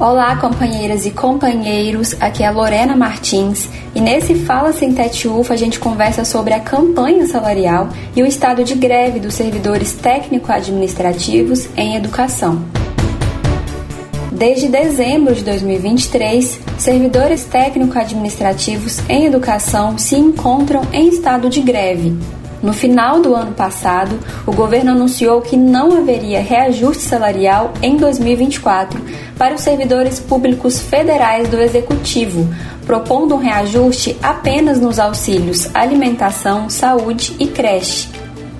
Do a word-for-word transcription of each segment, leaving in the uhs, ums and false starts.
Olá, companheiras e companheiros, aqui é a Lorena Martins e nesse Fala SINTET-U F U a gente conversa sobre a campanha salarial e o estado de greve dos servidores técnico-administrativos em educação. Desde dezembro de dois mil e vinte e três, servidores técnico-administrativos em educação se encontram em estado de greve. No final do ano passado, o governo anunciou que não haveria reajuste salarial em dois mil e vinte e quatro para os servidores públicos federais do Executivo, propondo um reajuste apenas nos auxílios alimentação, saúde e creche.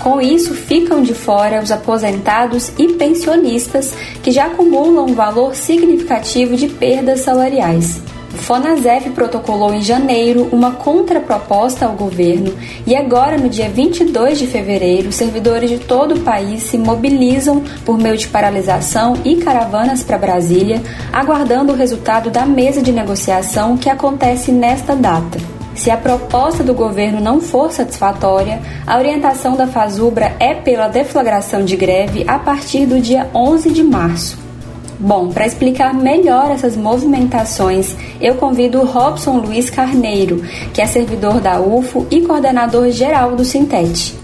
Com isso, ficam de fora os aposentados e pensionistas, que já acumulam um valor significativo de perdas salariais. O Fonasef protocolou em janeiro uma contraproposta ao governo e agora, no dia vinte e dois de fevereiro, servidores de todo o país se mobilizam por meio de paralisação e caravanas para Brasília, aguardando o resultado da mesa de negociação que acontece nesta data. Se a proposta do governo não for satisfatória, a orientação da Fasubra é pela deflagração de greve a partir do dia onze de março. Bom, para explicar melhor essas movimentações, eu convido o Robson Luiz Carneiro, que é servidor da U F U e coordenador geral do SINTET.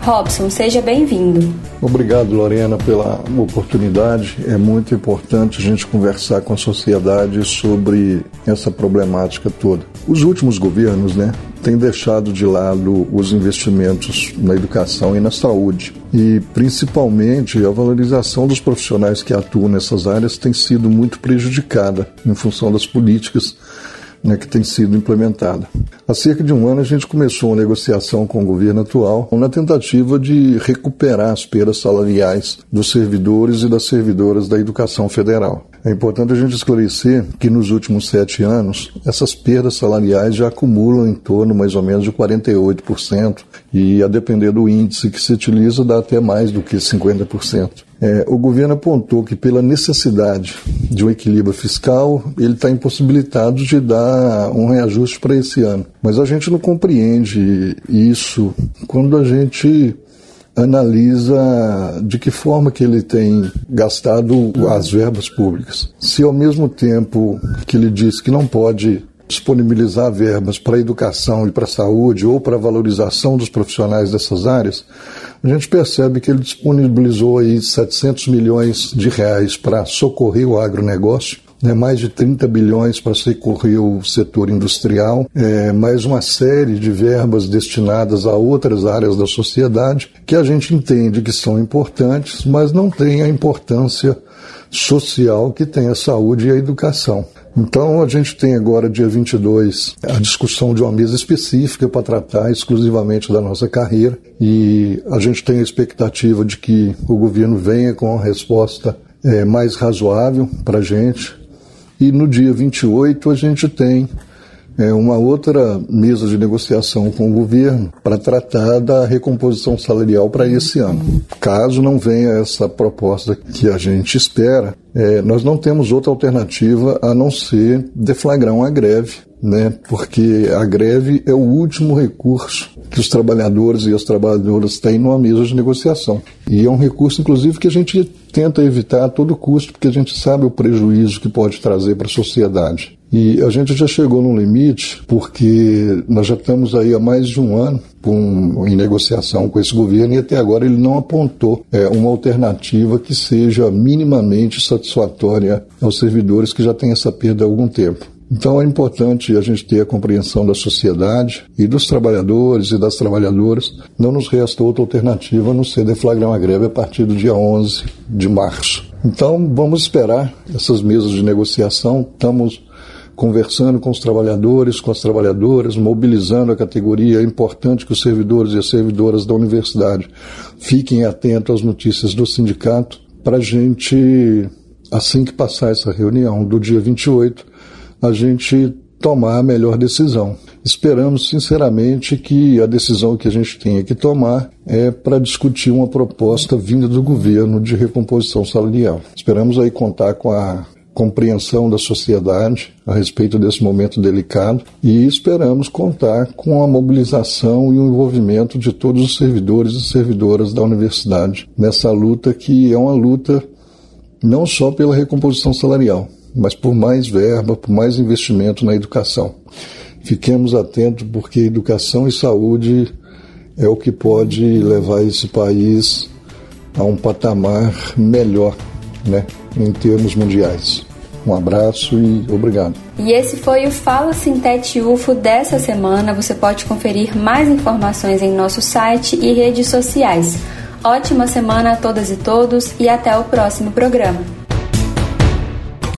Robson, seja bem-vindo. Obrigado, Lorena, pela oportunidade. É muito importante a gente conversar com a sociedade sobre essa problemática toda. Os últimos governos, né, têm deixado de lado os investimentos na educação e na saúde. E, principalmente, a valorização dos profissionais que atuam nessas áreas tem sido muito prejudicada em função das políticas, né, que tem sido implementada. Há cerca de um ano a gente começou uma negociação com o governo atual na tentativa de recuperar as perdas salariais dos servidores e das servidoras da educação federal. É importante a gente esclarecer que nos últimos sete anos essas perdas salariais já acumulam em torno mais ou menos de quarenta e oito por cento e, a depender do índice que se utiliza, dá até mais do que cinquenta por cento. É, o governo apontou que, pela necessidade de um equilíbrio fiscal, ele está impossibilitado de dar um reajuste para esse ano. Mas a gente não compreende isso quando a gente analisa de que forma que ele tem gastado as verbas públicas. Se ao mesmo tempo que ele diz que não pode disponibilizar verbas para a educação e para a saúde ou para a valorização dos profissionais dessas áreas, a gente percebe que ele disponibilizou aí setecentos milhões de reais para socorrer o agronegócio, né, mais de trinta bilhões para socorrer o setor industrial, é, mais uma série de verbas destinadas a outras áreas da sociedade que a gente entende que são importantes, mas não tem a importância social que tem a saúde e a educação. Então a gente tem agora, dia vinte e dois, a discussão de uma mesa específica para tratar exclusivamente da nossa carreira e a gente tem a expectativa de que o governo venha com uma resposta é, mais razoável para a gente. E no dia vinte e oito a gente tem é, uma outra mesa de negociação com o governo para tratar da recomposição salarial para esse ano. Caso não venha essa proposta que a gente espera, é, nós não temos outra alternativa a não ser deflagrar uma greve, né? Porque a greve é o último recurso que os trabalhadores e as trabalhadoras têm numa mesa de negociação. E é um recurso, inclusive, que a gente tenta evitar a todo custo, porque a gente sabe o prejuízo que pode trazer para a sociedade. E a gente já chegou num limite, porque nós já estamos aí há mais de um ano com, em negociação com esse governo e até agora ele não apontou é, uma alternativa que seja minimamente satisfatória aos servidores que já têm essa perda há algum tempo. Então é importante a gente ter a compreensão da sociedade e dos trabalhadores e das trabalhadoras. Não nos resta outra alternativa a não ser deflagrar uma greve a partir do dia onze de março. Então vamos esperar essas mesas de negociação. Estamos conversando com os trabalhadores, com as trabalhadoras, mobilizando a categoria. É importante que os servidores e as servidoras da universidade fiquem atentos às notícias do sindicato para a gente, assim que passar essa reunião do dia vinte e oito, a gente tomar a melhor decisão. Esperamos, sinceramente, que a decisão que a gente tenha que tomar é para discutir uma proposta vinda do governo de recomposição salarial. Esperamos aí contar com a compreensão da sociedade a respeito desse momento delicado e esperamos contar com a mobilização e o envolvimento de todos os servidores e servidoras da universidade nessa luta, que é uma luta não só pela recomposição salarial, mas por mais verba, por mais investimento na educação. Fiquemos atentos, porque educação e saúde é o que pode levar esse país a um patamar melhor, né, em termos mundiais. Um abraço e obrigado. E esse foi o Fala SINTET-U F U dessa semana. Você pode conferir mais informações em nosso site e redes sociais. Ótima semana a todas e todos e até o próximo programa.